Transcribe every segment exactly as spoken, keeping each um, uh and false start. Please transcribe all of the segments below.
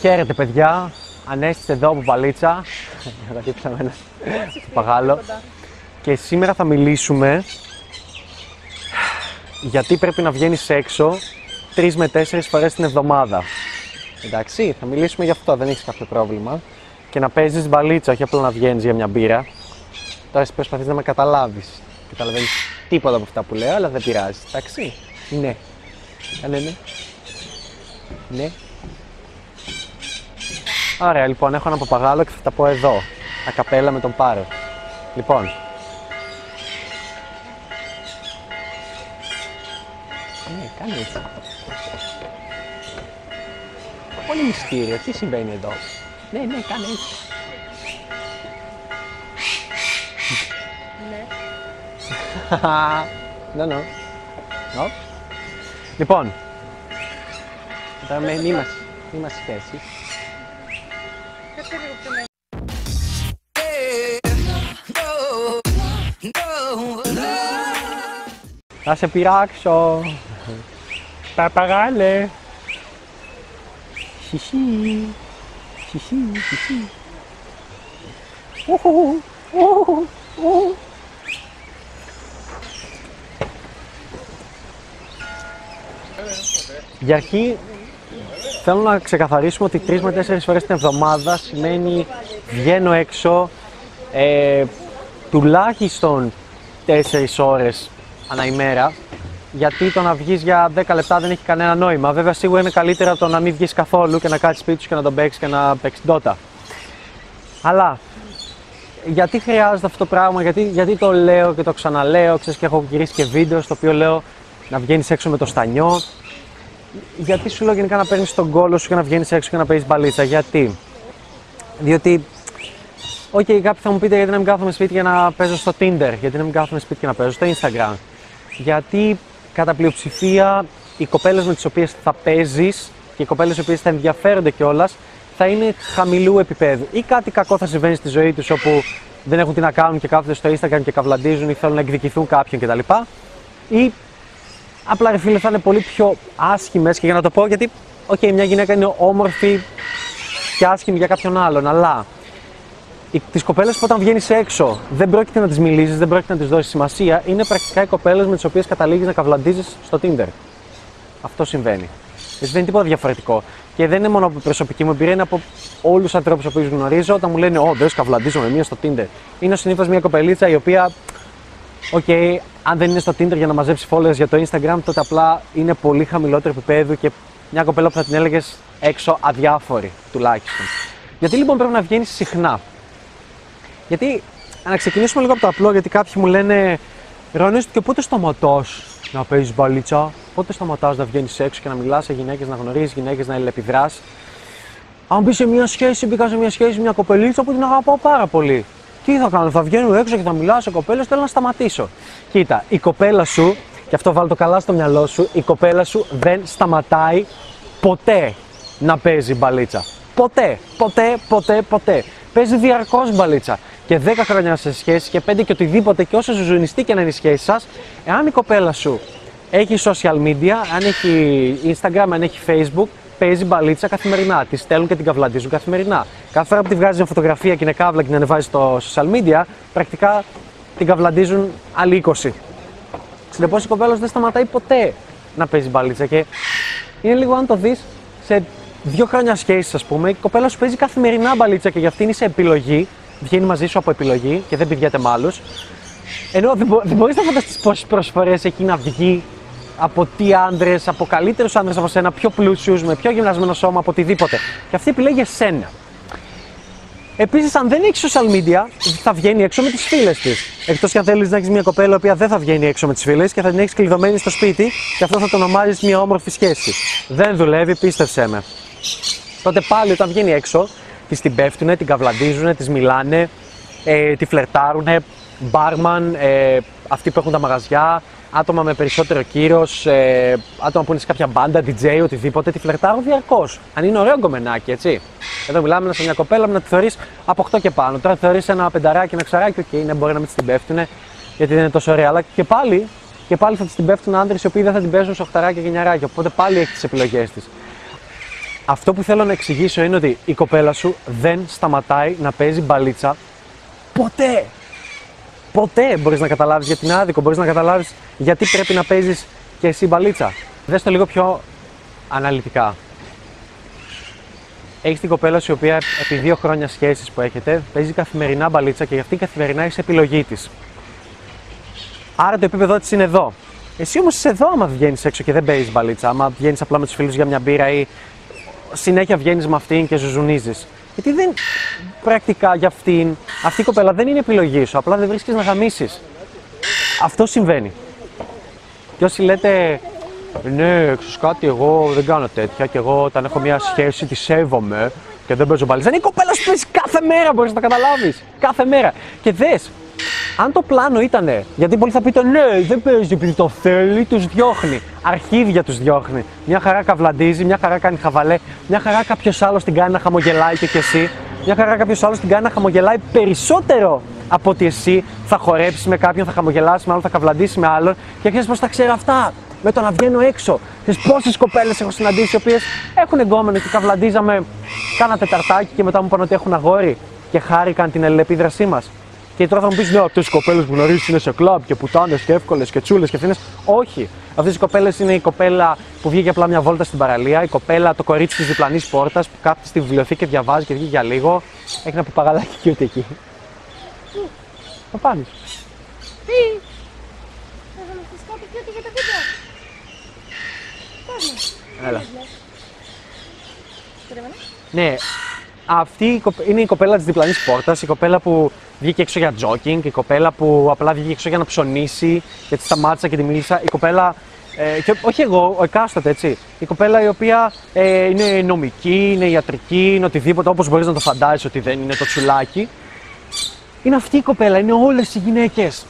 Χαίρετε παιδιά, Ανέστης εδώ από Παλίτσα. Κατήψαμε ένα παγάλο. Και σήμερα θα μιλήσουμε γιατί πρέπει να βγαίνεις έξω τρεις με τέσσερις φορές την εβδομάδα. Εντάξει, θα μιλήσουμε γι' αυτό, δεν έχεις κάποιο πρόβλημα. Και να παίζεις μπαλίτσα, όχι απλά να βγαίνεις για μια μπύρα. Τώρα εσύ προσπαθείς να με καταλάβεις. Καταλαβαίνεις τίποτα από αυτά που λέω, αλλά δεν πειράζει. Εντάξει, ναι. Κάνε ναι. Ναι. Ωραία, λοιπόν, έχω ένα παπαγάλο και θα τα πω εδώ. Ακαπέλα με τον Πάρο. Λοιπόν. Ναι, κάνε έτσι. Πολύ μυστήριο, τι συμβαίνει εδώ. Ναι, ναι, κάνε έτσι. Ναι. Νο, νο. Νο. Λοιπόν. Τώρα μη μας χέσεις. Να σε πειράξω! Παπαγάλε! Χιχι! Χιχι! Χιχι! Ουχου! Ουχου! Ουχου! Για αρχή, θέλω να ξεκαθαρίσουμε ότι τρεις με τέσσερις φορές την εβδομάδα σημαίνει βγαίνω έξω ε, τουλάχιστον τέσσερις ώρες ανά ημέρα, γιατί το να βγεις για δέκα λεπτά δεν έχει κανένα νόημα. Βέβαια, σίγουρα είναι καλύτερα το να μην βγεις καθόλου και να κάτσεις σπίτι σου και να τον παίξεις και να παίξεις Dota. Αλλά γιατί χρειάζεται αυτό το πράγμα, γιατί, γιατί το λέω και το ξαναλέω, ξέρεις, και έχω γυρίσει και βίντεο στο οποίο λέω να βγαίνεις έξω με το στανιό. Γιατί σου λέω γενικά να παίρνεις τον κόλο σου και να βγαίνεις έξω και να παίζεις μπαλίτσα. Γιατί? Διότι, οκ, okay, κάποιοι θα μου πείτε γιατί να μην κάθομαι σπίτι και να παίζω στο Tinder, γιατί να μην κάθομαι σπίτι και να παίζω στο Instagram. Γιατί κατά πλειοψηφία οι κοπέλες με τις οποίες θα παίζεις και οι κοπέλες οι οποίες θα ενδιαφέρονται κιόλας θα είναι χαμηλού επίπεδου. Ή κάτι κακό θα συμβαίνει στη ζωή τους όπου δεν έχουν τι να κάνουν και κάθονται στο Instagram και καυλαντίζουν ή θέλουν να εκδικηθούν κάποιον κτλ. Ή απλά ρε φίλε θα είναι πολύ πιο άσχημες, και για να το πω γιατί, οκ, okay, μια γυναίκα είναι όμορφη και άσχημη για κάποιον άλλον, αλλά τις κοπέλες που όταν βγαίνεις έξω δεν πρόκειται να τις μιλήσεις, δεν πρόκειται να τις δώσεις σημασία, είναι πρακτικά οι κοπέλες με τις οποίες καταλήγεις να καυλαντίζεις στο Tinder. Αυτό συμβαίνει. Δεν είναι τίποτα διαφορετικό. Και δεν είναι μόνο από προσωπική μου εμπειρία, είναι από όλους τους ανθρώπους που γνωρίζω όταν μου λένε, Ω, δεν καυλαντίζω με μία στο Tinder. Είναι συνήθως μια κοπελίτσα η οποία, οκ, okay, αν δεν είναι στο Tinder για να μαζέψει followers για το Instagram, τότε απλά είναι πολύ χαμηλότερο επίπεδο και μια κοπέλα που θα την έλεγες έξω αδιάφορη τουλάχιστον. Γιατί λοιπόν πρέπει να βγαίνεις συχνά? Γιατί, να ξεκινήσουμε λίγο από το απλό, γιατί κάποιοι μου λένε Ρονίστου, και πότε σταματάς να παίζεις μπαλίτσα, πότε σταματάς να βγαίνεις έξω και να μιλάς σε γυναίκες, να γνωρίζεις γυναίκες, να ελεπιδράς? Αν μπεις σε μια σχέση, μπήκα σε μια σχέση με μια κοπελίτσα που την αγαπάω πάρα πολύ. Τι θα κάνω, θα βγαίνω έξω και θα μιλάω σε κοπέλες, θέλω να σταματήσω. Κοίτα, η κοπέλα σου, και αυτό βάλω το καλά στο μυαλό σου, η κοπέλα σου δεν σταματάει ποτέ να παίζει μπαλίτσα. Ποτέ, ποτέ, ποτέ, ποτέ. Παίζει διαρκώς μπαλίτσα. Και δέκα χρόνια σε σχέση και πέντε και οτιδήποτε και όσο ζουνιστεί και να είναι η σχέση σας, εάν η κοπέλα σου έχει social media, αν έχει Instagram, αν έχει Facebook, παίζει μπαλίτσα καθημερινά. Τη στέλνουν και την καυλαντίζουν καθημερινά. Κάθε φορά που τη βγάζει μια φωτογραφία και είναι καύλα και την ανεβάζει στο social media, πρακτικά την καυλαντίζουν άλλοι είκοσι. Συνεπώς η κοπέλα σου δεν σταματάει ποτέ να παίζει μπαλίτσα. Και είναι λίγο, αν το δεις, σε δύο χρόνια σχέσης, ας πούμε, η κοπέλα σου παίζει καθημερινά μπαλίτσα και γι' αυτήν είσαι επιλογή. Βγαίνει μαζί σου από επιλογή και δεν πηγαίνετε με άλλους. Ενώ δεν, μπο, δεν μπορείς να φανταστείς πόσες προσφορές εκεί να βγει από τι άντρες, από καλύτερους άντρες από σένα, πιο πλούσιους, με πιο γυμνασμένο σώμα, από οτιδήποτε. Και αυτή επιλέγει εσένα. Επίσης, αν δεν έχει social media, θα βγαίνει έξω με τις φίλες της. Εκτός κι αν θέλεις να έχεις μια κοπέλα η οποία δεν θα βγαίνει έξω με τις φίλες και θα την έχεις κλειδωμένη στο σπίτι, και αυτό θα το ονομάζεις μια όμορφη σχέση. Δεν δουλεύει, πίστευσέ με. Τότε πάλι όταν βγαίνει έξω, τις την πέφτουνε, την καυλαντίζουνε, τις μιλάνε, ε, τη φλερτάρουνε, μπάρμαν, ε, αυτοί που έχουν τα μαγαζιά, άτομα με περισσότερο κύρος, ε, άτομα που είναι σε κάποια μπάντα, ντι τζέι, οτιδήποτε, τη φλερτάρουν διαρκώς. Αν είναι ωραίο γκομενάκι, έτσι. Εδώ μιλάμε σε μια κοπέλα να τη θεωρείς από οκτώ και πάνω. Τώρα θεωρείς ένα πενταράκι, ένα ξαράκι, οκ, okay, ναι, μπορεί να μην της την πέφτουνε, γιατί δεν είναι τόσο ωραία. Αλλά και πάλι, και πάλι θα της την πέφτουν άντρες οι οποίοι δεν θα την παίζουν σε οχταράκια και εννιαράκια. Οπότε πάλι έχει τις επιλογές της. Αυτό που θέλω να εξηγήσω είναι ότι η κοπέλα σου δεν σταματάει να παίζει μπαλίτσα ποτέ. Ποτέ μπορείς να καταλάβεις γιατί είναι άδικο, μπορείς να καταλάβεις γιατί πρέπει να παίζεις και εσύ μπαλίτσα. Δες το λίγο πιο αναλυτικά. Έχεις την κοπέλα σου η οποία επί δύο χρόνια σχέσεις που έχετε παίζει καθημερινά μπαλίτσα και για αυτήν καθημερινά είσαι επιλογή της. Άρα το επίπεδό της είναι εδώ. Εσύ όμως είσαι εδώ άμα βγαίνεις έξω και δεν παίζεις μπαλίτσα, άμα βγαίνεις απλά με τους φίλους για μια μπύρα ή συνέχεια βγαίνεις με αυτήν και ζουζουνίζεις. Γιατί δεν πρακτικά για αυτήν, αυτή η κοπέλα δεν είναι επιλογή σου, απλά δεν βρίσκεις να γαμίσεις. Αυτό συμβαίνει. Και όσοι λέτε, ναι, ξέρεις κάτι, εγώ δεν κάνω τέτοια και εγώ όταν έχω μια σχέση τη σέβομαι και δεν παίζω μπαλίτσα. Είναι η κοπέλα σου παίζει κάθε μέρα, μπορείς να τα καταλάβεις. Κάθε μέρα. Και δες, αν το πλάνο ήτανε, γιατί πολλοί θα πείτε ναι, δεν παίζει επειδή το θέλει, τους διώχνει. Αρχίδια τους διώχνει. Μια χαρά καυλαντίζει, μια χαρά κάνει χαβαλέ, μια χαρά κάποιος άλλος την κάνει να χαμογελάει και, και εσύ. Μια χαρά κάποιος άλλος την κάνει να χαμογελάει περισσότερο από ότι εσύ θα χορέψει με κάποιον, θα χαμογελάσει με άλλον, θα καυλαντήσει με άλλον. Και ξέρεις πώς θα ξέρω αυτά, με το να βγαίνω έξω. Τις πόσες κοπέλες έχω συναντήσει οι οποίες έχουν εγκόμενο και καυλαντίζαμε κάνα τεταρτάκι και μετά μου είπαν ότι έχουν αγόρι και χάρηκαν την αλληλεπίδρασή μας. Και τώρα θα μου πεις, ναι, αυτές οι κοπέλες που γνωρίζεις είναι σε κλαμπ και πουτάνες και εύκολες και τσούλες και ευθύνες. Όχι. Αυτές οι κοπέλες είναι η κοπέλα που βγήκε απλά μια βόλτα στην παραλία, η κοπέλα, το κορίτσι της διπλανής πόρτας που κάθεται στη βιβλιοθήκη και διαβάζει και βγει για λίγο. Έχει ένα παπαγαλάκι και ούτε εκεί. Θα πάνεις. Τι. Θα μου πεις κάτι και ούτε για το βίντεο. Πάμε. Έλα. Ναι. Αυτή είναι η κοπέλα της διπλανής πόρτας, η κοπέλα που βγήκε έξω για τζόκινγκ, η κοπέλα που απλά βγήκε έξω για να ψωνίσει, γιατί σταμάτησα και τη μίλησα, η κοπέλα, ε, και όχι εγώ, ο εκάστοτε έτσι, η κοπέλα η οποία ε, είναι νομική, είναι ιατρική, είναι οτιδήποτε, όπως μπορείς να το φαντάζεις ότι δεν είναι το τσουλάκι. Είναι αυτή η κοπέλα, είναι όλες οι γυναίκες.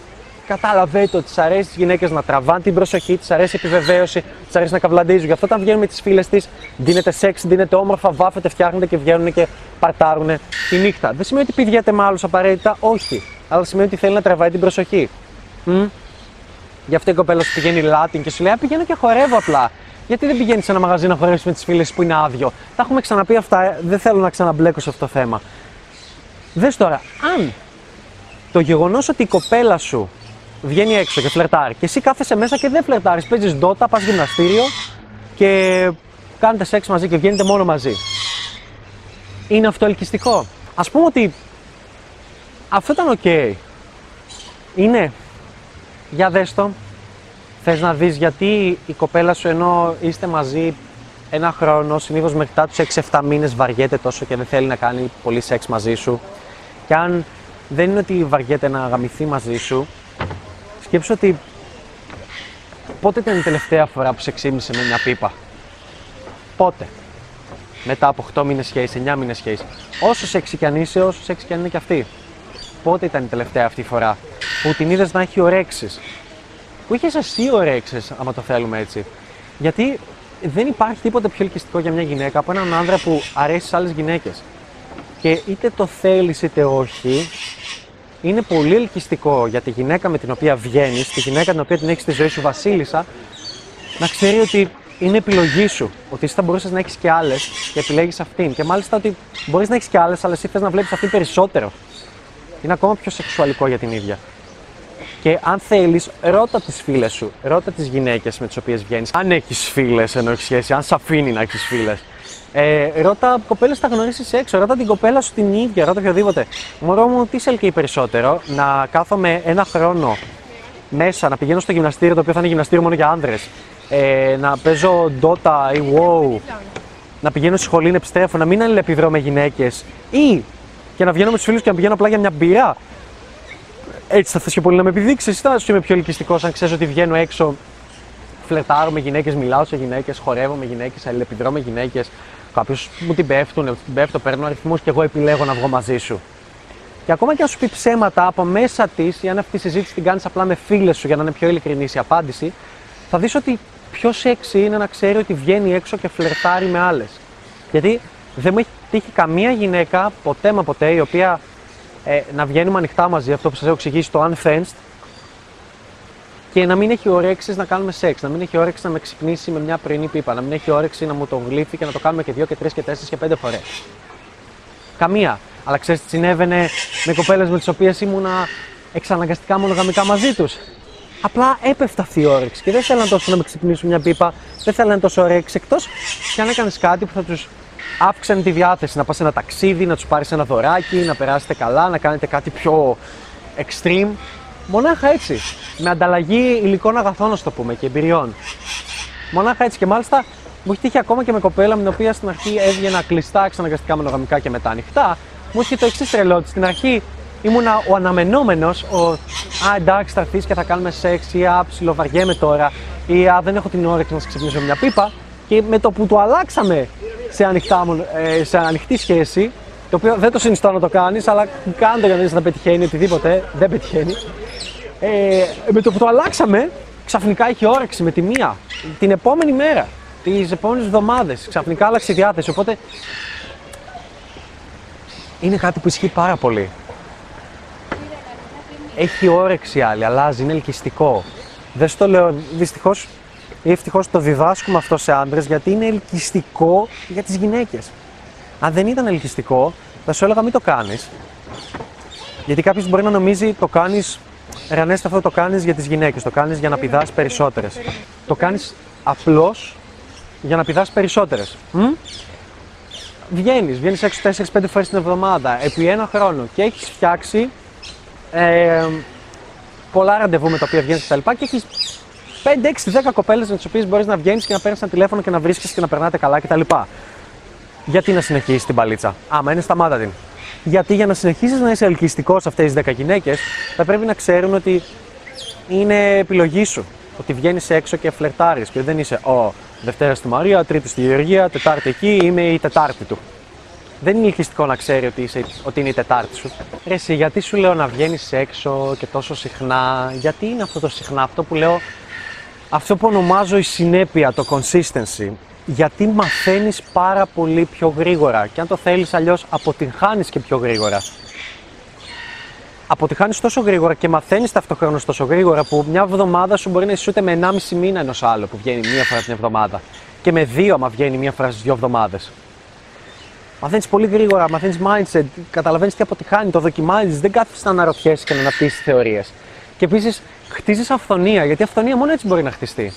Κατάλαβε το ότι της αρέσει τις γυναίκες να τραβάνε την προσοχή, της αρέσει η επιβεβαίωση, της αρέσει να καυλαντίζουν. Γι' αυτό όταν βγαίνουν με τις φίλες της, δίνεται σεξ, δίνεται όμορφα, βάφεται, φτιάχνεται και βγαίνουν και παρτάρουν τη νύχτα. Δεν σημαίνει ότι πηγαίνετε με άλλους απαραίτητα, όχι. Αλλά σημαίνει ότι θέλει να τραβάει την προσοχή. Mm? Γι' αυτό η κοπέλα σου πηγαίνει Latin και σου λέει: πηγαίνω και χορεύω απλά. Γιατί δεν πηγαίνει σε ένα μαγαζί να χορεύει με τις φίλες που είναι άδειο. Τα έχουμε ξαναπεί αυτά, δεν θέλω να ξαναμπλέκω σε αυτό το θέμα. Δες τώρα, αν το γεγονός ότι η κοπέλα σου βγαίνει έξω και φλερτάρει. Και εσύ κάθεσαι μέσα και δεν φλερτάρεις. Παίζεις ντότα, πας γυμναστήριο και κάνετε σεξ μαζί και βγαίνετε μόνο μαζί. Είναι αυτό ελκυστικό? Ας πούμε ότι αυτό ήταν οκ. Okay. Είναι. Για δες το. Θες να δεις γιατί η κοπέλα σου ενώ είστε μαζί ένα χρόνο, συνήθως μετά τους έξι εφτά μήνες βαριέται τόσο και δεν θέλει να κάνει πολύ σεξ μαζί σου. Και αν δεν είναι ότι βαριέται να γαμηθεί μαζί σου, σκέψου ότι πότε ήταν η τελευταία φορά που σε ξύμνησε με μια πίπα? Πότε? Μετά από οκτώ μήνες σχέση, εννιά μήνες σχέση. Όσο σεξι κι αν είσαι, όσο σεξι κι αν είναι κι αυτή. Πότε ήταν η τελευταία αυτή φορά που την είδες να έχει ορέξεις? Που είχες εσύ ορέξεις, άμα το θέλουμε έτσι. Γιατί δεν υπάρχει τίποτα πιο ελκυστικό για μια γυναίκα από έναν άνδρα που αρέσει σε άλλες γυναίκες. Και είτε το θέλεις είτε όχι, είναι πολύ ελκυστικό για τη γυναίκα με την οποία βγαίνεις, τη γυναίκα την οποία την έχεις στη ζωή σου βασίλισσα, να ξέρει ότι είναι επιλογή σου. Ότι εσύ θα μπορούσες να έχεις και άλλες και επιλέγεις αυτήν. Και μάλιστα ότι μπορείς να έχεις και άλλες, αλλά εσύ θες να βλέπεις αυτήν περισσότερο. Είναι ακόμα πιο σεξουαλικό για την ίδια. Και αν θέλεις, ρώτα τις φίλες σου, ρώτα τις γυναίκες με τις οποίες βγαίνεις. Αν έχεις φίλες ενώ έχεις σχέση, αν σε αφήνει να έχεις φίλες. Ε, ρώτα κοπέλες που θα γνωρίσεις έξω, ρώτα την κοπέλα σου την ίδια, ρώτα οποιοδήποτε. Μωρό μου, τι σε ελκύει περισσότερο, να κάθομαι ένα χρόνο μέσα, να πηγαίνω στο γυμναστήριο, το οποίο θα είναι γυμναστήριο μόνο για άνδρες, ε, να παίζω ντότα ή wow, να πηγαίνω στη σχολή, να επιστρέφω, να μην αλληλεπιδρώ με γυναίκες, ή και να βγαίνω με τους φίλους και να πηγαίνω απλά για μια μπύρα. Έτσι θα θες και πολύ να με επιδείξεις, θα σου είμαι πιο ελκυστικός αν ξέρεις ότι βγαίνω έξω, φλερτάρω με γυναίκες, μιλάω σε γυναίκες, χορεύω με γυναίκες, αλληλεπιδρώ με γυναίκες. Κάποιους μου την πέφτουν, την πέφτω, παίρνω αριθμούς και εγώ επιλέγω να βγω μαζί σου. Και ακόμα και αν σου πει ψέματα από μέσα της, ή αν αυτή τη συζήτηση την κάνεις απλά με φίλες σου για να είναι πιο ειλικρινής η απάντηση, θα δεις ότι πιο σεξι είναι να ξέρει ότι βγαίνει έξω και φλερτάρει με άλλες. Γιατί δεν μου έχει τύχει καμία γυναίκα ποτέ μα ποτέ η οποία ε, να βγαίνουμε ανοιχτά μαζί, αυτό που σας έχω εξηγήσει το unfenced, και να μην έχει όρεξη να κάνουμε σεξ, να μην έχει όρεξη να με ξυπνήσει με μια πρωινή πίπα, να μην έχει όρεξη να μου τον γλύφει και να το κάνουμε και δύο και τρεις και τέσσερις και πέντε φορές. Καμία. Αλλά ξέρεις τι συνέβαινε με κοπέλες με τις οποίες ήμουνα εξαναγκαστικά μονογαμικά μαζί τους? Απλά έπεφτα αυτή η όρεξη και δεν θέλανε τόσο να με ξυπνήσουν μια πίπα, δεν θέλανε τόσο όρεξη, εκτός κι αν έκανες κάτι που θα τους αύξανε τη διάθεση, να πας σε ένα ταξίδι, να τους πάρεις ένα δωράκι, να περάσετε καλά, να κάνετε κάτι πιο extreme. Μονάχα έτσι. Με ανταλλαγή υλικών αγαθών, α το πούμε, και εμπειριών. Μονάχα έτσι. Και μάλιστα μου έχει τύχει ακόμα και με κοπέλα με την οποία στην αρχή έβγαινα κλειστά, εξαναγκαστικά μονογαμικά και μετά ανοιχτά. Μου είχε το εξής τρελό. Στην αρχή ήμουνα ο αναμενόμενος, ο Α, εντάξει, θα έρθεις και θα κάνουμε σεξ, ή Α, ψιλοβαριέμαι τώρα, ή Α, δεν έχω την όρεξη να σε ξυπνήσω μια πίπα. Και με το που το αλλάξαμε σε, ανοιχτά, σε ανοιχτή σχέση, το οποίο δεν το συνιστώ να το κάνεις, αλλά κάντε για να δεις να πετυχαίνει οτιδήποτε, δεν πετυχαίνει. Ε, με το που το αλλάξαμε, ξαφνικά είχε όρεξη με τη μία, την επόμενη μέρα, τις επόμενες εβδομάδες, ξαφνικά άλλαξε η διάθεση, οπότε είναι κάτι που ισχύει πάρα πολύ. Έχει όρεξη άλλη, αλλάζει, είναι ελκυστικό. Δεν στο λέω, δυστυχώς ή ευτυχώς το διδάσκουμε αυτό σε άντρες, γιατί είναι ελκυστικό για τις γυναίκες. Αν δεν ήταν ελκυστικό, θα σου έλεγα μην το κάνεις. Γιατί κάποιος μπορεί να νομίζει το κάνεις, Ρανέστη, αυτό το κάνεις για τις γυναίκες, το κάνεις για να πηδάς περισσότερες. Το κάνεις απλώς για να πηδάς περισσότερες. Μ? Βγαίνεις, βγαίνεις έξω τέσσερις πέντε φορές την εβδομάδα, επί ένα χρόνο και έχεις φτιάξει ε, πολλά ραντεβού με τα οποία βγαίνεις κτλ. Και έχεις πέντε έξι δέκα κοπέλες με τις οποίες μπορείς να βγαίνεις και να παίρνεις ένα τηλέφωνο και να βρίσκεσαι και να περνάτε καλά κτλ. Γιατί να συνεχίσεις την παλίτσα, άμα είναι σταμάτα την. Γιατί για να συνεχίσεις να είσαι ελκυστικός σε αυτές τις δέκα γυναίκες, θα πρέπει να ξέρουν ότι είναι επιλογή σου. Ότι βγαίνεις έξω και φλερτάρεις και δεν είσαι «Ω, Δευτέρα στη Μαρία, Τρίτη στη Γεωργία, Τετάρτη εκεί, είμαι η Τετάρτη του». Δεν είναι ελκυστικό να ξέρει ότι, είσαι, ότι είναι η Τετάρτη σου. Ρε εσύ, γιατί σου λέω να βγαίνεις έξω και τόσο συχνά, γιατί είναι αυτό το συχνά, αυτό που λέω, αυτό που ονομάζω η συνέπεια, το consistency. Γιατί μαθαίνεις πάρα πολύ πιο γρήγορα και αν το θέλεις αλλιώς αποτυγχάνεις και πιο γρήγορα. Αποτυγχάνεις τόσο γρήγορα και μαθαίνεις ταυτόχρονα τόσο γρήγορα που μια εβδομάδα σου μπορεί να είσαι ούτε με ενάμιση μήνα ενός άλλου που βγαίνει μία φορά την εβδομάδα και με δύο άμα βγαίνει μία φορά στις δύο εβδομάδες. Μαθαίνεις πολύ γρήγορα, μαθαίνεις mindset, καταλαβαίνεις τι αποτυχάνει, το δοκιμάζεις, δεν κάθεσαι να αναρωτιέσαι και να αναπτύσσεις θεωρίες. Και επίσης χτίζεις αυθονία, γιατί αυθονία μόνο έτσι μπορεί να χτιστεί.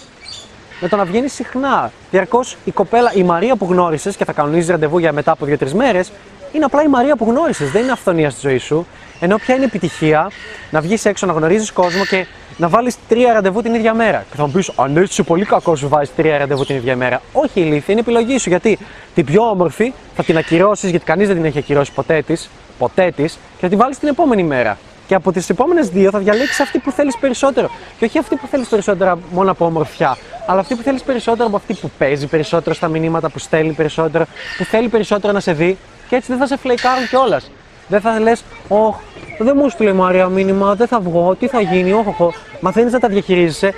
Με το να βγαίνεις συχνά. Διαρκώς η κοπέλα, η Μαρία που γνώρισες και θα κανονίζεις ραντεβού για μετά από δύο τρεις μέρες, είναι απλά η Μαρία που γνώρισες, δεν είναι αυθονία στη ζωή σου. Ενώ ποια είναι επιτυχία να βγεις έξω, να γνωρίζεις κόσμο και να βάλεις τρία ραντεβού την ίδια μέρα. Και θα μου πεις, αν έτσι πολύ κακό σου βάζεις τρία ραντεβού την ίδια μέρα. Όχι, ηλίθεια, είναι επιλογή σου. Γιατί την πιο όμορφη θα την ακυρώσεις, γιατί κανείς δεν την έχει ακυρώσει ποτέ της, ποτέ της, και θα την βάλεις την επόμενη μέρα. Και από τις επόμενες δύο θα διαλέξεις αυτή που θέλεις περισσότερο. Και όχι αυτή που θέλεις περισσότερο μόνο από ομορφιά, αλλά αυτή που θέλεις περισσότερο από αυτή που παίζει περισσότερο στα μηνύματα, που στέλνει περισσότερο, που θέλει περισσότερο να σε δει. Και έτσι δεν θα σε φλεϊκάρουν κιόλας. Δεν θα λες, Ωχ, δεν μου στείλε η Μαρία μήνυμα, δεν θα βγω, τι θα γίνει, όχοχο. Μαθαίνεις να τα διαχειρίζεσαι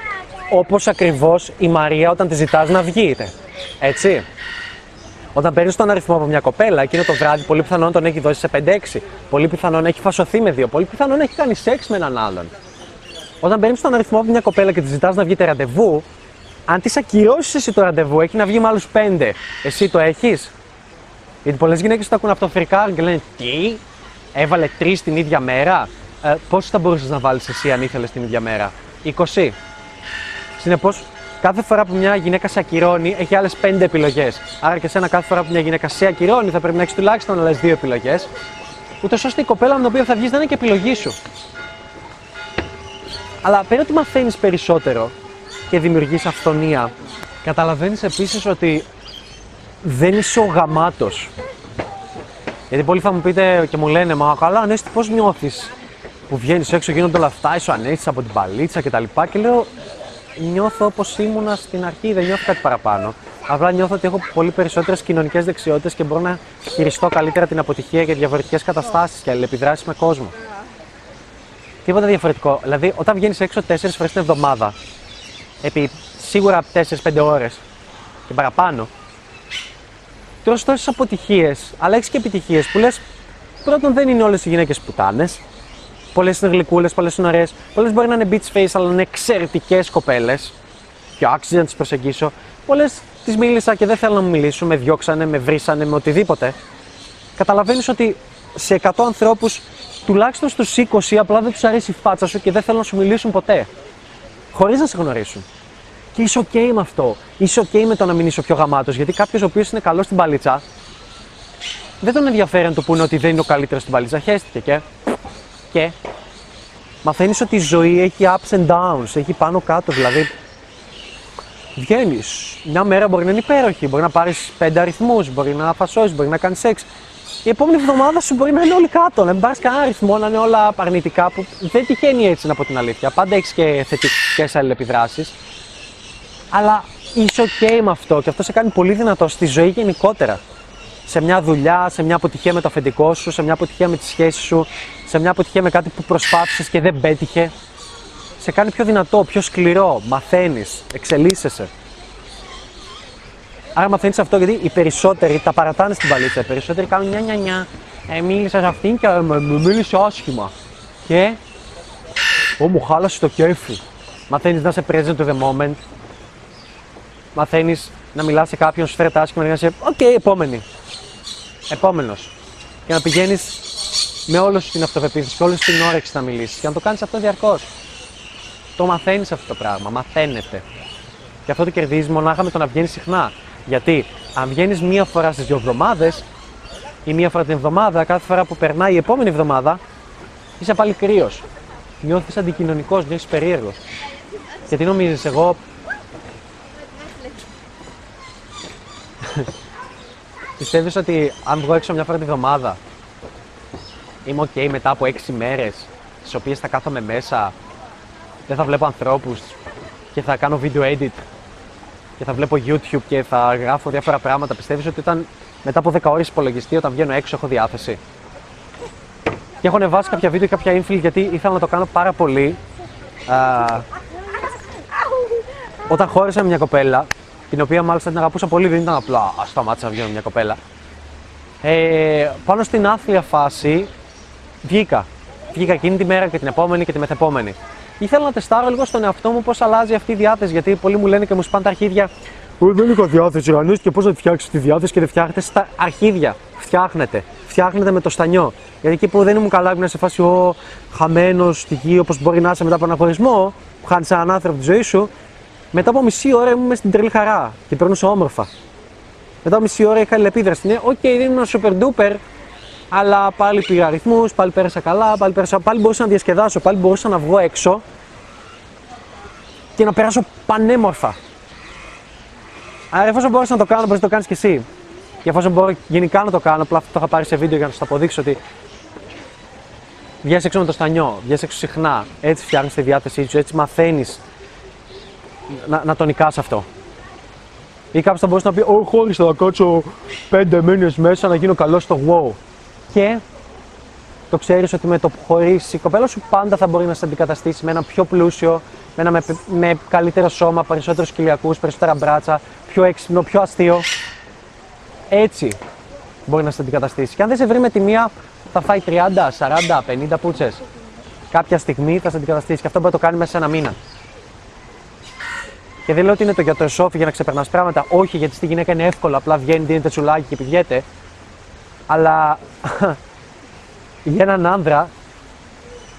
όπως ακριβώς η Μαρία όταν τη ζητάς να βγείτε. Έτσι. Όταν παίρνεις τον αριθμό από μια κοπέλα, εκείνο το βράδυ πολύ πιθανόν τον έχει δώσει σε πέντε έξι. Πολύ πιθανόν έχει φασωθεί με δύο. Πολύ πιθανόν έχει κάνει σεξ με έναν άλλον. Όταν παίρνεις τον αριθμό από μια κοπέλα και τη ζητάς να βγείτε ραντεβού, αν της ακυρώσεις εσύ το ραντεβού, έχει να βγει με άλλους πέντε. Εσύ το έχεις. Γιατί πολλές γυναίκες το ακούν αυτό, φρικάρουν και λένε Τι, έβαλε τρεις την ίδια μέρα. Ε, πόσους θα μπορούσες να βάλεις εσύ αν ήθελες την ίδια μέρα? είκοσι. Συνεπώς, κάθε φορά που μια γυναίκα σε ακυρώνει, έχει άλλες πέντε επιλογές. Άρα και εσένα, κάθε φορά που μια γυναίκα σε ακυρώνει, θα πρέπει να έχεις τουλάχιστον άλλες δύο επιλογές. Ούτως ώστε η κοπέλα με την οποία θα βγεις δεν είναι και επιλογή σου. Αλλά πέρα ότι μαθαίνεις περισσότερο και δημιουργείς αυθονία, καταλαβαίνεις επίσης ότι δεν είσαι ο γαμάτος. Γιατί πολλοί θα μου πείτε και μου λένε, Μα καλά, Ανέστη, πώς νιώθεις που βγαίνεις έξω, γίνονται όλα αυτά, είσαι ο Ανέστης από την παλίτσα κτλ. Και λέω, νιώθω όπως ήμουνα στην αρχή, δεν νιώθω κάτι παραπάνω. Απλά νιώθω ότι έχω πολύ περισσότερες κοινωνικές δεξιότητες και μπορώ να χειριστώ καλύτερα την αποτυχία για διαφορετικές καταστάσεις και αλληλεπιδράσεις με κόσμο. Τίποτα διαφορετικό. Δηλαδή, όταν βγαίνεις έξω τέσσερις φορές την εβδομάδα, επί σίγουρα τέσσερις πέντε ώρες και παραπάνω, τρως τόσες αποτυχίες, αλλά έχεις και επιτυχίες που λες, πρώτον, δεν είναι όλες οι γυναίκες πουτάνες. Πολλές είναι γλυκούλες, πολλές είναι ωραίες. Πολλές μπορεί να είναι beach face, αλλά είναι εξαιρετικές κοπέλες. Και άξιζε να τις προσεγγίσω. Πολλές τις μίλησα και δεν θέλουν να μου μιλήσουν, με διώξανε, με βρίσανε, με οτιδήποτε. Καταλαβαίνεις ότι σε εκατό ανθρώπους, τουλάχιστον στους είκοσι, απλά δεν τους αρέσει η φάτσα σου και δεν θέλουν να σου μιλήσουν ποτέ. Χωρίς να σε γνωρίσουν. Και είσαι ok με αυτό. Είσαι ok με το να μην είσαι πιο γαμάτος, γιατί κάποιος ο οποίος είναι καλός στην παλίτσα, δεν τον ενδιαφέρει να του πούνε ότι δεν είναι ο καλύτερος στην παλίτσα. Χαίστηκε και. Και. Μαθαίνεις ότι η ζωή έχει ups and downs, έχει πάνω κάτω. Δηλαδή, βγαίνεις. Μια μέρα μπορεί να είναι υπέροχη, μπορεί να πάρεις πέντε αριθμούς, μπορεί να φασώσεις, μπορεί να κάνεις σεξ. Η επόμενη εβδομάδα σου μπορεί να είναι όλοι κάτω, να μην πάρεις κανένα αριθμό, να είναι όλα αρνητικά, που δεν τυχαίνει έτσι, να πω την αλήθεια. Πάντα έχεις και θετικές αλληλεπιδράσεις. Αλλά είσαι ok με αυτό και αυτό σε κάνει πολύ δυνατό στη ζωή γενικότερα. Σε μια δουλειά, σε μια αποτυχία με το αφεντικό σου, σε μια αποτυχία με τη σχέση σου, σε μια αποτυχία με κάτι που προσπάθησες και δεν πέτυχε. Σε κάνει πιο δυνατό, πιο σκληρό, μαθαίνεις, εξελίσσεσαι. Άρα μαθαίνεις αυτό, γιατί οι περισσότεροι τα παρατάνε στην παλίτσα, οι περισσότεροι κάνουν νιά νιά νιά, ε, μίλησα σε αυτήν και με μίλησε άσχημα. Και, ω, μου χάλασε το κέφι. Μαθαίνεις να είσαι present to the moment. Μαθαίνεις να μιλάς σε κάποιον, σου φέρεται άσχημα, να είσαι οκ, okay, επόμενη. Επόμενος. Και να πηγαίνεις με όλη σου την αυτοπεποίθηση και όλη σου την όρεξη να μιλήσεις. Και να το κάνεις αυτό διαρκώς. Το μαθαίνεις αυτό το πράγμα. Μαθαίνεται. Και αυτό το κερδίζεις μονάχα με το να βγαίνεις συχνά. Γιατί αν βγαίνεις μία φορά στις δύο εβδομάδες ή μία φορά την εβδομάδα, κάθε φορά που περνάει η επόμενη εβδομάδα, είσαι πάλι κρύος. Νιώθεις αντικοινωνικός, νιώθεις περίεργος. Γιατί νομίζεις εγώ. Πιστεύεις ότι αν βγω έξω μια φορά την εβδομάδα, είμαι ok μετά από έξι μέρες, τις οποίες θα κάθομαι μέσα, δεν θα βλέπω ανθρώπους και θα κάνω video edit και θα βλέπω YouTube και θα γράφω διάφορα πράγματα. Πιστεύεις ότι όταν, μετά από δέκα ώρες υπολογιστή, όταν βγαίνω έξω, έχω διάθεση? Και έχω ανεβάσει κάποια βίντεο και κάποια infil, γιατί ήθελα να το κάνω πάρα πολύ. Α, όταν χώρισα μια κοπέλα, την οποία μάλιστα την αγαπούσα πολύ, δεν ήταν απλά α, σταμάτησα να βγαίνω μια κοπέλα. Ε, πάνω στην άθλια φάση βγήκα. Βγήκα εκείνη τη μέρα και την επόμενη και τη μεθεπόμενη. Ήθελα να τεστάρω λίγο στον εαυτό μου πώς αλλάζει αυτή η διάθεση, γιατί πολλοί μου λένε και μου σπάνε τα αρχίδια. Δεν είχα διάθεση, γανείς, και πώς να φτιάξεις τη διάθεση και δεν φτιάχνετε στα αρχίδια. Φτιάχνετε. Φτιάχνετε με το στανιό. Γιατί εκεί που δεν ήμουν καλά, ήμουν σε φάση ο χαμένο στοιχείο, όπως μπορεί να είσαι μετά από έναν χωρισμό, που χάνει έναν άνθρωπο τη ζωή σου. Μετά από μισή ώρα ήμουν στην τρελή χαρά και περνούσα όμορφα. Μετά από μισή ώρα είχα αλληλεπίδραση. Ναι, οκ, okay, δεν ήμουν super duper, αλλά πάλι πήγα αριθμούς, πάλι πέρασα καλά, πάλι, πέρασα, πάλι μπορούσα να διασκεδάσω, πάλι μπορούσα να βγω έξω και να περάσω πανέμορφα. Άρα εφόσον μπορούσα να το κάνω, μπορείς να το κάνεις κι εσύ. Και εφόσον μπορώ γενικά να το κάνω, απλά αυτό το είχα πάρει σε βίντεο για να σας το αποδείξω ότι βγαίνεις έξω με το στανιό, βγαίνεις έξω συχνά, έτσι φτιάχνεις τη διάθεσή σου, έτσι μαθαίνεις. Να, να τον νικάς αυτό. Ή κάποιος θα μπορούσε να πει: Ω, χώρισα, θα κάτσω πέντε μήνες μέσα να γίνω καλός στο wow. Και το ξέρεις ότι με το που χωρίσεις, η κοπέλα σου πάντα θα μπορεί να σε αντικαταστήσει με ένα πιο πλούσιο, με ένα με, με καλύτερο σώμα, περισσότερους κοιλιακούς, περισσότερα μπράτσα, πιο έξυπνο, πιο αστείο. Έτσι μπορεί να σε αντικαταστήσει. Και αν δεν σε βρει με τη μία, θα φάει τριάντα, σαράντα, πενήντα πούτσες. Κάποια στιγμή θα σε αντικαταστήσει. Και αυτό μπορεί να το κάνει μέσα σε ένα μήνα. Και δεν λέω ότι είναι το γιατροσόφι για να ξεπερνάς πράγματα. Όχι, γιατί στη γυναίκα είναι εύκολο. Απλά βγαίνει, δίνεται τσουλάκι και πηγαίνεται. Αλλά για έναν άνδρα,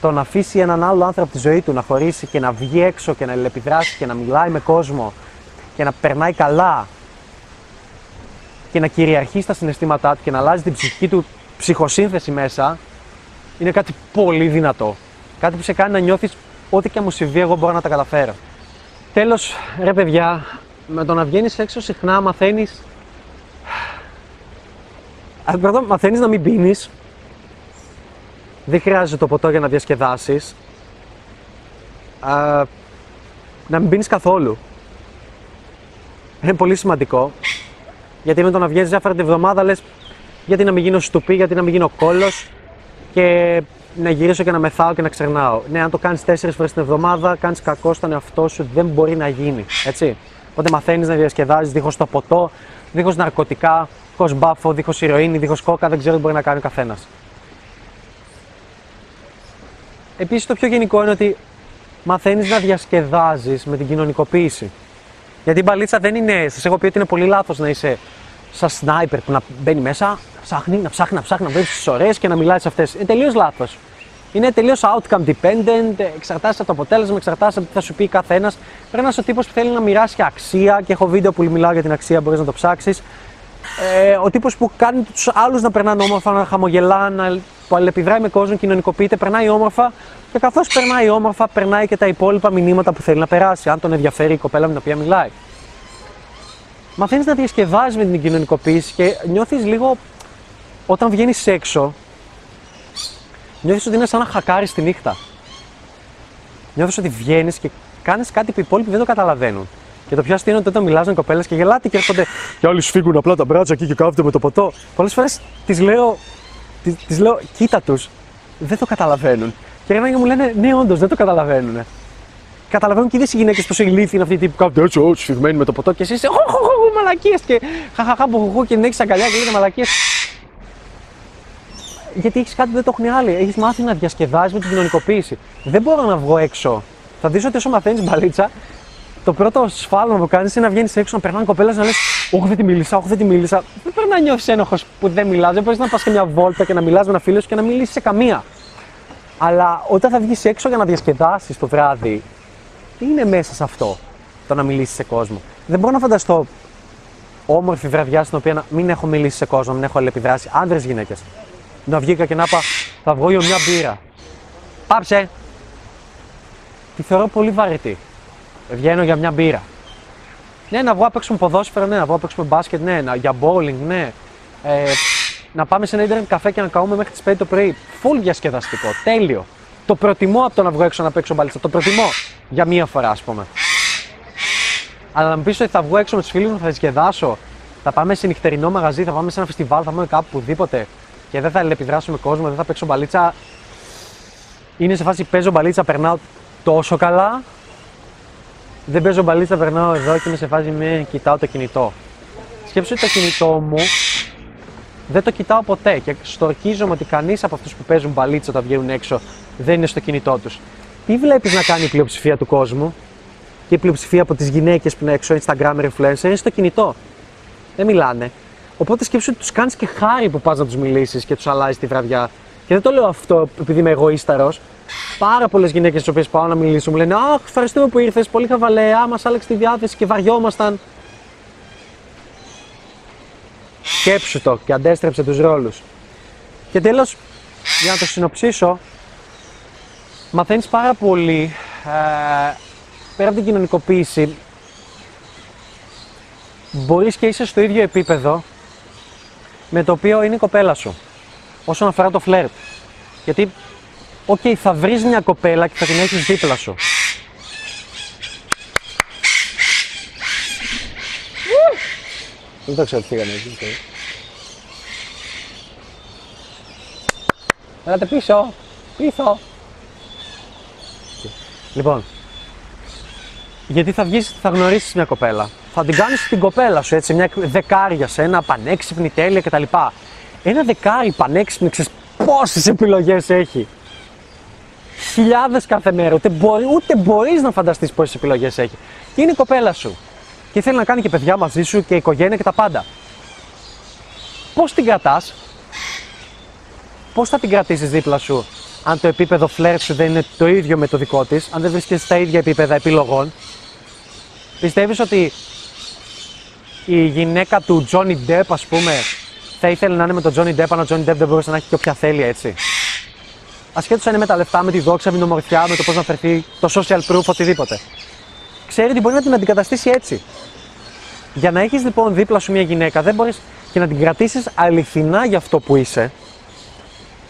το να αφήσει έναν άλλο άνθρωπο από τη ζωή του, να χωρίσει και να βγει έξω και να αλληλεπιδράσει και να μιλάει με κόσμο και να περνάει καλά και να κυριαρχεί στα συναισθήματά του και να αλλάζει την ψυχική του ψυχοσύνθεση μέσα, είναι κάτι πολύ δυνατό. Κάτι που σε κάνει να νιώθεις ό,τι και μου συμβεί, εγώ μπορώ να τα καταφέρω. Τέλος, ρε παιδιά, με το να βγαίνεις έξω συχνά μαθαίνεις. Πρώτα μαθαίνεις να μην πίνεις. Δεν χρειάζεται το ποτό για να διασκεδάσεις. Α, να μην πίνεις καθόλου. Είναι πολύ σημαντικό. Γιατί με το να βγαίνεις διάφορα την εβδομάδα λες γιατί να μην γίνω στουπί, γιατί να μην γίνω κόλος και να γυρίσω και να μεθάω και να ξερνάω. Ναι, αν το κάνεις τέσσερις φορές την εβδομάδα, κάνεις κακό στον εαυτό σου, δεν μπορεί να γίνει. Έτσι. Οπότε μαθαίνεις να διασκεδάζεις δίχως το ποτό, δίχως ναρκωτικά, δίχως μπάφο, δίχως ηρωίνη, δίχως κόκα, δεν ξέρω τι μπορεί να κάνει ο καθένας. Επίσης, το πιο γενικό είναι ότι μαθαίνεις να διασκεδάζεις με την κοινωνικοποίηση. Γιατί η μπαλίτσα δεν είναι. Σας έχω πει ότι είναι πολύ λάθος να είσαι σαν σνάιπερ που να μπαίνει μέσα, να ψάχνει, να ψάχνει, να ψάχνει, να βρει τις ωραίες και να μιλάει σε αυτές. Είναι τελείως λάθος. Είναι τελείως outcome dependent, εξαρτάται από το αποτέλεσμα, εξαρτάται από τι θα σου πει κάθε ένας. Πρέπει να είσαι ο τύπος που θέλει να μοιράσει αξία, και έχω βίντεο που μιλάω για την αξία, μπορείς να το ψάξεις. Ε, ο τύπος που κάνει τους άλλους να περνάνε όμορφα, να χαμογελά, να, που αλληλεπιδράει με κόσμο, κοινωνικοποιείται, περνάει όμορφα. Και καθώς περνάει όμορφα, περνάει και τα υπόλοιπα μηνύματα που θέλει να περάσει, αν τον ενδιαφέρει η κοπέλα με την οποία μιλάει. Μαθαίνεις να διασκεδάζεις με την κοινωνικοποίηση και νιώθεις λίγο, όταν βγαίνεις έξω, νιώθεις ότι είναι σαν να χακάρεις τη νύχτα. Νιώθεις ότι βγαίνεις και κάνεις κάτι που οι υπόλοιποι δεν το καταλαβαίνουν. Και το πιο αστείο είναι ότι όταν μιλάς με κοπέλες και γελάτε και έρχονται και άλλοι σφίγγουν απλά τα μπράτσα εκεί και κάθονται με το ποτό. Πολλές φορές τις λέω, τις, τις λέω, κοίτα τους, δεν το καταλαβαίνουν. Και γυρνάνε και μου λένε, ναι, όντως δεν το καταλαβαίνουν. Καταλαβαίνουν και είδες οι γυναίκες πόσο ηλίθιοι είναι αυτοί οι τύποι που κάθονται έτσι, έτσι σφιγμένοι με το ποτό και εσύ είσαι χοχοχοχο μαλακίες και χαχαχαμποχοχο και την έχεις αγκαλιά και λέτε μαλακίες. Γιατί έχεις κάτι που δεν το έχουν οι άλλοι. Έχεις μάθει να διασκεδάζεις με την κοινωνικοποίηση. Δεν μπορώ να βγω έξω. Θα δεις ότι όσο μαθαίνεις μπαλίτσα, το πρώτο σφάλμα που κάνεις είναι να βγαίνεις έξω, να περνάνε κοπέλες να λες, όχι δεν τη μίλησα, όχι δεν τη μίλησα. Δεν πρέπει να νιώθεις ένοχος που δεν μιλάς. Δεν μπορείς να πας και μια βόλτα και να μιλάς με ένα φίλο σου και να μιλήσεις σε καμία. Αλλά όταν θα βγεις έξω για να διασκεδάσεις το βράδυ, τι είναι μέσα σε αυτό το να μιλήσεις σε κόσμο. Δεν μπορώ να φανταστώ όμορφη βραδιά στην οποία μην έχω μιλήσει σε κόσμο, μην έχω αλληλεπιδράσει, άντρες, γυναίκες. Να βγήκα και να είπα, θα βγω για μια μπύρα. Πάψε! Τη θεωρώ πολύ βαρετή. Βγαίνω για μια μπύρα. Ναι, να βγω να παίξουμε ποδόσφαιρα, ναι, να βγω να παίξουμε μπάσκετ, ναι, να, για bowling, ναι. Ε, να πάμε σε ένα ίντερνετ καφέ και να καούμε μέχρι τις πέντε το πρωί. Full διασκεδαστικό, τέλειο. Το προτιμώ από το να βγω έξω να παίξω μπαλίτσα. Το προτιμώ για μία φορά, ας πούμε. Αλλά να μου πεις ότι θα βγω έξω με τους φίλους μου, θα διασκεδάσω, θα πάμε σε νυχτερινό μαγαζί, θα πάμε σε ένα φεστιβάλ, θα πάμε κάπου οπουδήποτε. Και δεν θα αλληλεπιδράσω με κόσμο, δεν θα παίξω μπαλίτσα. Είναι σε φάση παίζω μπαλίτσα, περνάω τόσο καλά. Δεν παίζω μπαλίτσα, περνάω εδώ και είμαι σε φάση με κοιτάω το κινητό. Σκέψου ότι το κινητό μου δεν το κοιτάω ποτέ. Και στορκίζομαι ότι κανείς από αυτούς που παίζουν μπαλίτσα όταν βγαίνουν έξω δεν είναι στο κινητό τους. Τι βλέπεις να κάνει η πλειοψηφία του κόσμου και η πλειοψηφία από τις γυναίκες που είναι έξω, Instagram influencer, είναι στο κινητό. Δεν μιλάνε. Οπότε σκέψου ότι τους κάνεις και χάρη που πας να τους μιλήσεις και τους αλλάζεις τη βραδιά. Και δεν το λέω αυτό επειδή είμαι εγωίσταρος. Πάρα πολλές γυναίκες στις οποίες πάω να μιλήσω μου λένε «Αχ, ευχαριστούμε που ήρθες, πολύ χαβαλέ, α, μας άλλαξε τη διάθεση και βαριόμασταν». Σκέψου το και αντέστρεψε τους ρόλους. Και τέλος, για να το συνοψίσω, μαθαίνεις πάρα πολύ ε, πέρα από την κοινωνικοποίηση. Μπορείς και είσαι στο ίδιο επίπεδο με το οποίο είναι η κοπέλα σου, όσον αφορά το φλερτ. Γιατί, οκ, okay, θα βρεις μια κοπέλα και θα την έχεις δίπλα σου. Δεν το ξέρω τι έκανε εκεί. Έλατε πίσω, πίσω. Λοιπόν, γιατί θα βγεις, θα γνωρίσεις μια κοπέλα. Θα την κάνεις την κοπέλα σου, έτσι, μια δεκάρι για σένα, πανέξυπνη, τέλεια κτλ. Ένα δεκάρι πανέξυπνη, ξέρεις πόσες επιλογές έχει. Χιλιάδες κάθε μέρα, ούτε, μπορεί, ούτε μπορείς να φανταστείς πόσες επιλογές έχει. Και είναι η κοπέλα σου. Και θέλει να κάνει και παιδιά μαζί σου και οικογένεια και τα πάντα. Πώς την κρατάς, πώς θα την κρατήσεις δίπλα σου, αν το επίπεδο φλερτ σου δεν είναι το ίδιο με το δικό της, αν δεν βρίσκεσαι στα ίδια επίπεδα επιλογών. Πιστεύεις ότι η γυναίκα του Johnny Depp, ας πούμε, θα ήθελε να είναι με τον Johnny Depp, αν ο Johnny Depp δεν μπορούσε να έχει και όποια θέλει, έτσι. Ασχέτως αν είναι με τα λεφτά, με τη δόξα, με την ομορφιά, με το πώς να φερθεί, το social proof, οτιδήποτε. Ξέρει ότι μπορεί να την αντικαταστήσει έτσι. Για να έχεις λοιπόν δίπλα σου μια γυναίκα, δεν μπορείς και να την κρατήσεις αληθινά για αυτό που είσαι.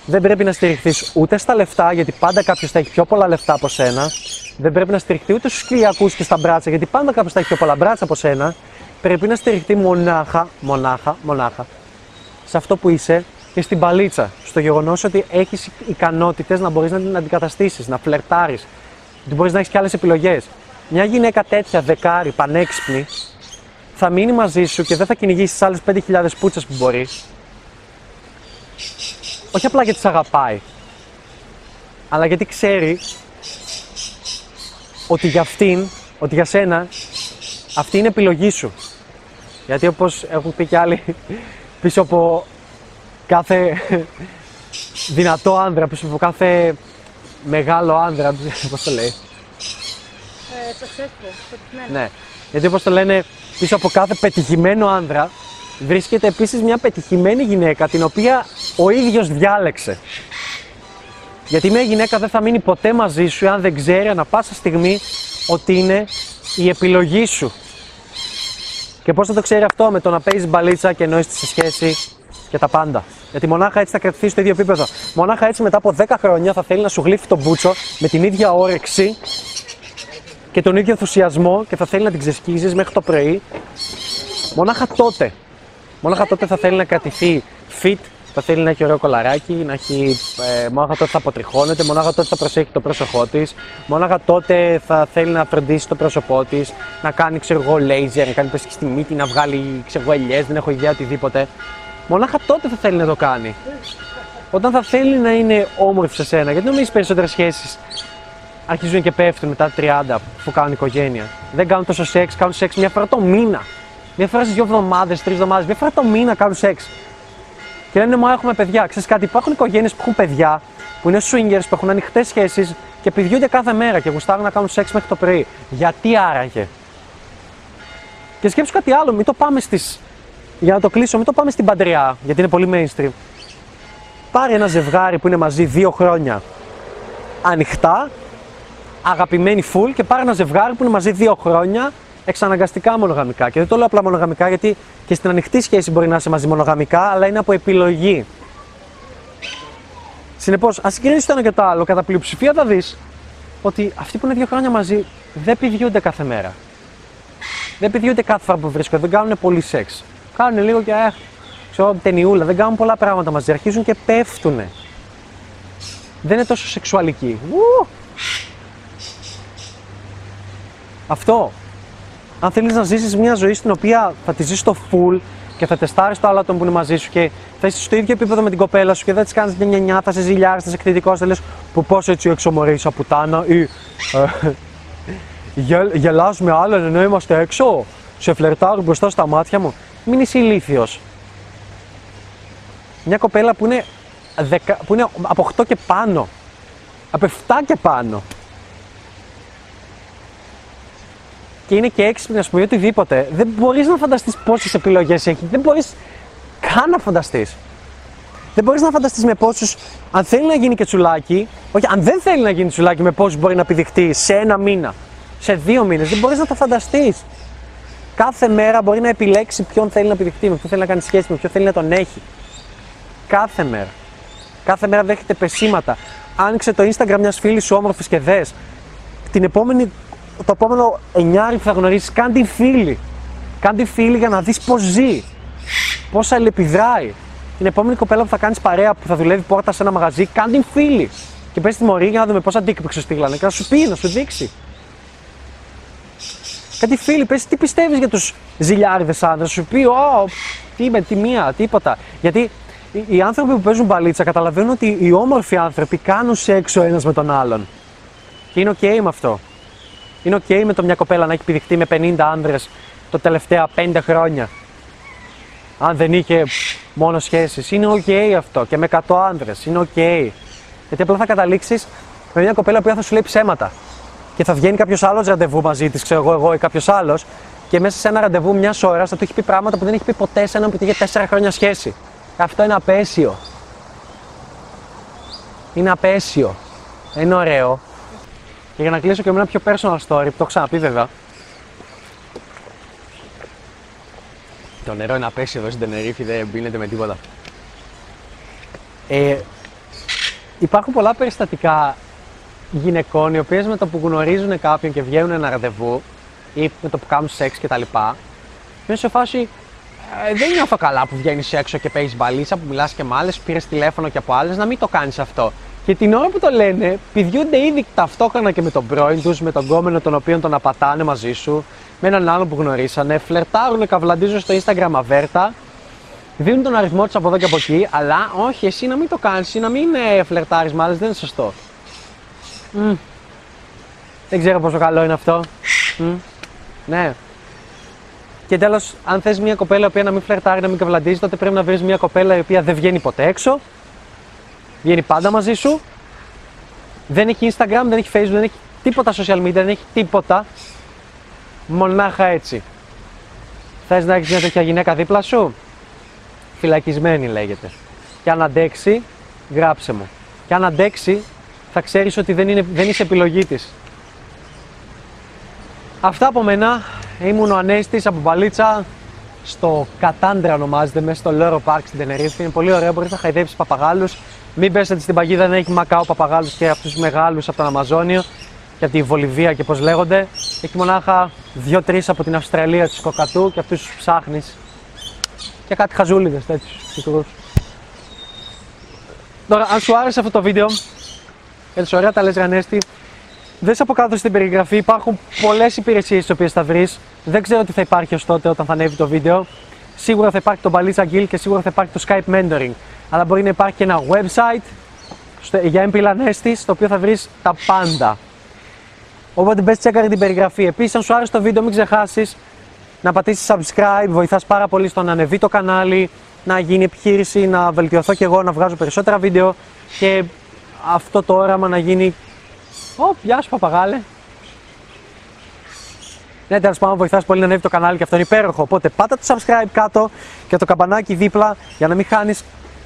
Δεν πρέπει να στηριχθείς ούτε στα λεφτά, γιατί πάντα κάποιος θα έχει πιο πολλά λεφτά από σένα. Δεν πρέπει να στηριχτεί ούτε στους κυριακούς και στα μπράτσα, γιατί πάντα κάποιος θα έχει πιο πολλά μπράτσα από σένα. Πρέπει να στηριχτεί μονάχα, μονάχα, μονάχα σε αυτό που είσαι και στην παλίτσα. Στο γεγονός ότι έχεις ικανότητες να μπορείς να την αντικαταστήσεις, να φλερτάρεις, ότι μπορείς να έχεις και άλλες επιλογές. Μια γυναίκα τέτοια, δεκάρη, πανέξυπνη, θα μείνει μαζί σου και δεν θα κυνηγήσει τις άλλες πέντε χιλιάδες πούτσες που μπορεί. Όχι απλά γιατί τις αγαπάει. αλλά γιατί ξέρει ότι για αυτήν, ότι για σένα, αυτή είναι επιλογή σου. Γιατί όπως έχουν πει κι άλλοι, πίσω από κάθε δυνατό άνδρα, πίσω από κάθε μεγάλο άνδρα, πώς το λέει. Ε, το ξέρω, πετυχημένο. Ναι, γιατί όπως το λένε, πίσω από κάθε πετυχημένο άνδρα βρίσκεται επίσης μια πετυχημένη γυναίκα, την οποία ο ίδιος διάλεξε. Γιατί μια γυναίκα δεν θα μείνει ποτέ μαζί σου, αν δεν ξέρει ανα πάσα στιγμή ότι είναι η επιλογή σου. Και πώς θα το ξέρει αυτό? Με το να παίζεις μπαλίτσα και εννοείς τη σχέση και τα πάντα. Γιατί μονάχα έτσι θα κρατηθεί στο ίδιο επίπεδο. Μονάχα έτσι μετά από δέκα χρόνια θα θέλει να σου γλύφει τον μπούτσο με την ίδια όρεξη και τον ίδιο ενθουσιασμό και θα θέλει να την ξεσκίζεις μέχρι το πρωί. Μονάχα τότε. Μονάχα τότε θα θέλει να κρατηθεί fit, θα θέλει να έχει ωραίο κολαράκι, να έχει, ε, μονάχα τότε θα αποτριχώνεται, μονάχα τότε θα προσέχει το πρόσωπό της, μονάχα τότε θα θέλει να φροντίσει το πρόσωπό της, να κάνει ξέρω εγώ λέιζερ, να κάνει πέστη στη μύτη, να βγάλει ξέρω εγώ ελιές, δεν έχω ιδέα οτιδήποτε. Μονάχα τότε θα θέλει να το κάνει. Όταν θα θέλει να είναι όμορφη σε σένα, γιατί νομίζεις περισσότερες σχέσεις αρχίζουν και πέφτουν μετά τριάντα που κάνουν οικογένεια. Δεν κάνουν τόσο σεξ, κάνουν σεξ μια φορά το μήνα. Μια φορά στις δύο εβδομάδες, τρεις εβδομάδες, μια φορά το μήνα κάνουν σεξ. Και λένε μα έχουμε παιδιά. Ξέρεις κάτι, υπάρχουν οικογένειες που έχουν παιδιά, που είναι swingers, που έχουν ανοιχτές σχέσεις και πηδιούνται κάθε μέρα και γουστάρουν να κάνουν σεξ μέχρι το πρωί. Γιατί άραγε? Και σκέψου κάτι άλλο, μην το πάμε στις. Για να το κλείσω, μην το πάμε στην παντριά, γιατί είναι πολύ mainstream. Πάρε ένα ζευγάρι που είναι μαζί δύο χρόνια ανοιχτά, αγαπημένοι full, και πάρε ένα ζευγάρι που είναι μαζί δύο χρόνια εξαναγκαστικά μονογαμικά. Και δεν το λέω απλά μονογαμικά, γιατί και στην ανοιχτή σχέση μπορεί να είσαι μαζί μονογαμικά, αλλά είναι από επιλογή. Συνεπώς, ας συγκρίνεις το ένα και το άλλο, κατά πλειοψηφία θα δεις ότι αυτοί που είναι δύο χρόνια μαζί δεν πηδιούνται κάθε μέρα. Δεν πηδιούνται κάθε φορά που βρίσκονται, δεν κάνουν πολύ σεξ. Κάνουν λίγο και ε, ξέρω, ταινιούλα, δεν κάνουν πολλά πράγματα μαζί, αρχίζουν και πέφτουν. Δεν είναι τόσο σεξουαλικοί. Ου! Αυτό. Αν θέλεις να ζήσεις μια ζωή στην οποία θα τη ζεις το full και θα τεστάρεις το άλλο άτομο που είναι μαζί σου και θα είσαι στο ίδιο επίπεδο με την κοπέλα σου και δεν της κάνεις μια νιανιά, θα σε ζηλιάρεις, θα σε εκθετικός, θα λες που πώς έτσι εξωμωρείς πουτάνα ή ε, γελ, γελάς με άλλον ενώ είμαστε έξω, σε φλερτάρουν μπροστά στα μάτια μου. Μην είσαι ηλίθιος. Μια κοπέλα που είναι, δεκα, που είναι από οκτώ και πάνω, από εφτά και πάνω, και είναι και έξυπνη, ας πούμε, οτιδήποτε, δεν μπορείς να φανταστείς πόσες επιλογές έχει, δεν μπορείς καν να φανταστείς. Δεν μπορείς να φανταστείς με πόσους, αν θέλει να γίνει και τσουλάκι, όχι, αν δεν θέλει να γίνει τσουλάκι, με πόσους μπορεί να επιδειχτεί σε ένα μήνα, σε δύο μήνες, δεν μπορείς να τα φανταστείς. Κάθε μέρα μπορεί να επιλέξει ποιον θέλει να επιδειχτεί, με ποιον θέλει να κάνει σχέση, με ποιον θέλει να τον έχει. Κάθε μέρα. Κάθε μέρα δέχεται πεσήματα. Άνοιξε το Instagram μιας φίλης σου όμορφης και δες. Την επόμενη, το επόμενο εννιάρι που θα γνωρίσεις, κάν την φίλη. Κάν την φίλη για να δεις πώς ζει, πώς αλληλεπιδράει. Την επόμενη κοπέλα που θα κάνεις παρέα, που θα δουλεύει πόρτα σε ένα μαγαζί, κάν την φίλη. Και πες τη μωρή για να δούμε πόσα dick pics σου στείλανε και να σου πει, να σου δείξει. Κάτι φίλοι, πες τι πιστεύεις για τους ζηλιάριδες άνδρες, σου πει «Ω, τι με, τι μία, τίποτα». Γιατί οι άνθρωποι που παίζουν μπαλίτσα καταλαβαίνουν ότι οι όμορφοι άνθρωποι κάνουν σεξ ο ένας με τον άλλον. Και είναι ok με αυτό. Είναι ok με το μια κοπέλα να έχει πηδηχτεί με πενήντα άνδρες τα τελευταία πέντε χρόνια. Αν δεν είχε μόνο σχέσεις. Είναι ok αυτό. Και με εκατό άνδρες. Είναι ok. Γιατί απλά θα καταλήξεις με μια κοπέλα που θα σου λέει ψέματα. Και θα βγαίνει κάποιος άλλος ραντεβού μαζί της, ξέρω εγώ, εγώ ή κάποιος άλλος, και μέσα σε ένα ραντεβού μιας ώρας θα του έχει πει πράγματα που δεν έχει πει ποτέ σε έναν που είχε τέσσερα χρόνια σχέση. Αυτό είναι απέσιο. Είναι απέσιο. Είναι ωραίο. Και για να κλείσω και με ένα πιο personal story, που το έχω ξαναπεί βέβαια. Το νερό είναι απέσιο εδώ στην Τενερίφη, δεν μπίνεται με τίποτα. Ε, υπάρχουν πολλά περιστατικά γυναικών οι οποίες με το που γνωρίζουν κάποιον και βγαίνουν ένα ραντεβού ή με το που κάνουν σεξ κτλ. Είναι σε φάση ε, δεν νιώθω καλά που βγαίνεις έξω και παίζεις μπαλίτσα, που μιλάς και με άλλες, πήρες τηλέφωνο και από άλλες, να μην το κάνεις αυτό. Και την ώρα που το λένε, πηδιούνται ήδη ταυτόχρονα και με τον πρώην τους, με τον κόμενο τον οποίο τον απατάνε μαζί σου, με έναν άλλον που γνωρίσανε, φλερτάρουν, καυλαντίζουν στο Instagram αβέρτα, δίνουν τον αριθμό τους από εδώ και από εκεί, αλλά όχι, εσύ να μην το κάνεις, να μην φλερτάρεις, μάλλον δεν είναι σωστό. Mm. Δεν ξέρω πόσο καλό είναι αυτό. Mm. Ναι. Και τέλος, αν θες μια κοπέλα η οποία να μην φλερτάρει, να μην καυλαντίζει, τότε πρέπει να βρεις μια κοπέλα η οποία δεν βγαίνει ποτέ έξω. Βγαίνει πάντα μαζί σου. Δεν έχει Instagram, δεν έχει Facebook, δεν έχει τίποτα social media, δεν έχει τίποτα. Μονάχα έτσι. Θες να έχεις μια τέτοια γυναίκα δίπλα σου? Φυλακισμένη λέγεται. Και αν αντέξει, γράψε μου. Και αν αντέξει, θα ξέρεις ότι δεν, είναι, δεν είσαι επιλογή της. Αυτά από μένα. Ήμουν ο Ανέστης από Μπαλίτσα, στο Κατάντρα ονομάζεται, μέσα στο Λόρο Πάρκ στην Τενερίφη. Είναι πολύ ωραίο, μπορείς να χαϊδέψεις παπαγάλους. Μην πέσετε στην παγίδα, δεν έχει Μακάο παπαγάλους και αυτούς τους μεγάλους από τον Αμαζόνιο και από τη Βολιβία και πώς λέγονται. Έχει μονάχα δύο-τρεις από την Αυστραλία, της Κοκατού, και αυτούς τους ψάχνεις. Και κάτι χαζούλιδες τέτοιους. Τώρα, αν σου άρεσε αυτό το βίντεο, έτσι ωραία τα λες ρε Ανέστη, δες από κάτω στην περιγραφή, υπάρχουν πολλές υπηρεσίες τις οποίες θα βρεις. Δεν ξέρω τι θα υπάρχει ως τότε όταν θα ανέβει το βίντεο. Σίγουρα θα υπάρχει το Μπαλίτσα Guild και σίγουρα θα υπάρχει το Skype Mentoring. Αλλά μπορεί να υπάρχει και ένα website στο, για MPLAnestis, στο οποίο θα βρεις τα πάντα. Οπότε μπες τσέκαρε την περιγραφή. Επίσης, αν σου άρεσε το βίντεο, μην ξεχάσεις να πατήσεις subscribe. Βοηθάς πάρα πολύ στο να ανεβεί το κανάλι, να γίνει επιχείρηση, να βελτιωθώ και εγώ, να βγάζω περισσότερα βίντεο και αυτό το όραμα να γίνει. Ω, γεια σου παπαγάλε. Ναι, τέλος πάντων, βοηθάς πολύ να ανέβει το κανάλι και αυτό είναι υπέροχο. Οπότε πάτα το subscribe κάτω και το καμπανάκι δίπλα για να μην χάνεις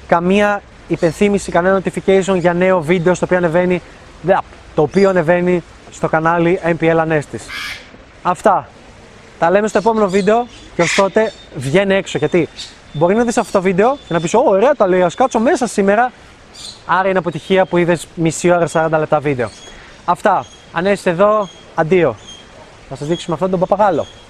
καμία υπενθύμηση, κανένα notification για νέο βίντεο στο οποίο ανεβαίνει, το οποίο ανεβαίνει στο κανάλι MPLAnestis. Αυτά. Τα λέμε στο επόμενο βίντεο και ως τότε βγαίνει έξω. Γιατί μπορεί να δεις αυτό το βίντεο και να πεις: Ω, ωραία, τα λέω, ας κάτσω μέσα σήμερα. Άρα είναι αποτυχία που είδες μισή ώρα σαράντα λεπτά βίντεο. Αυτά. Αν είστε εδώ, αντίο. Θα σας δείξουμε αυτόν τον παπαγάλο.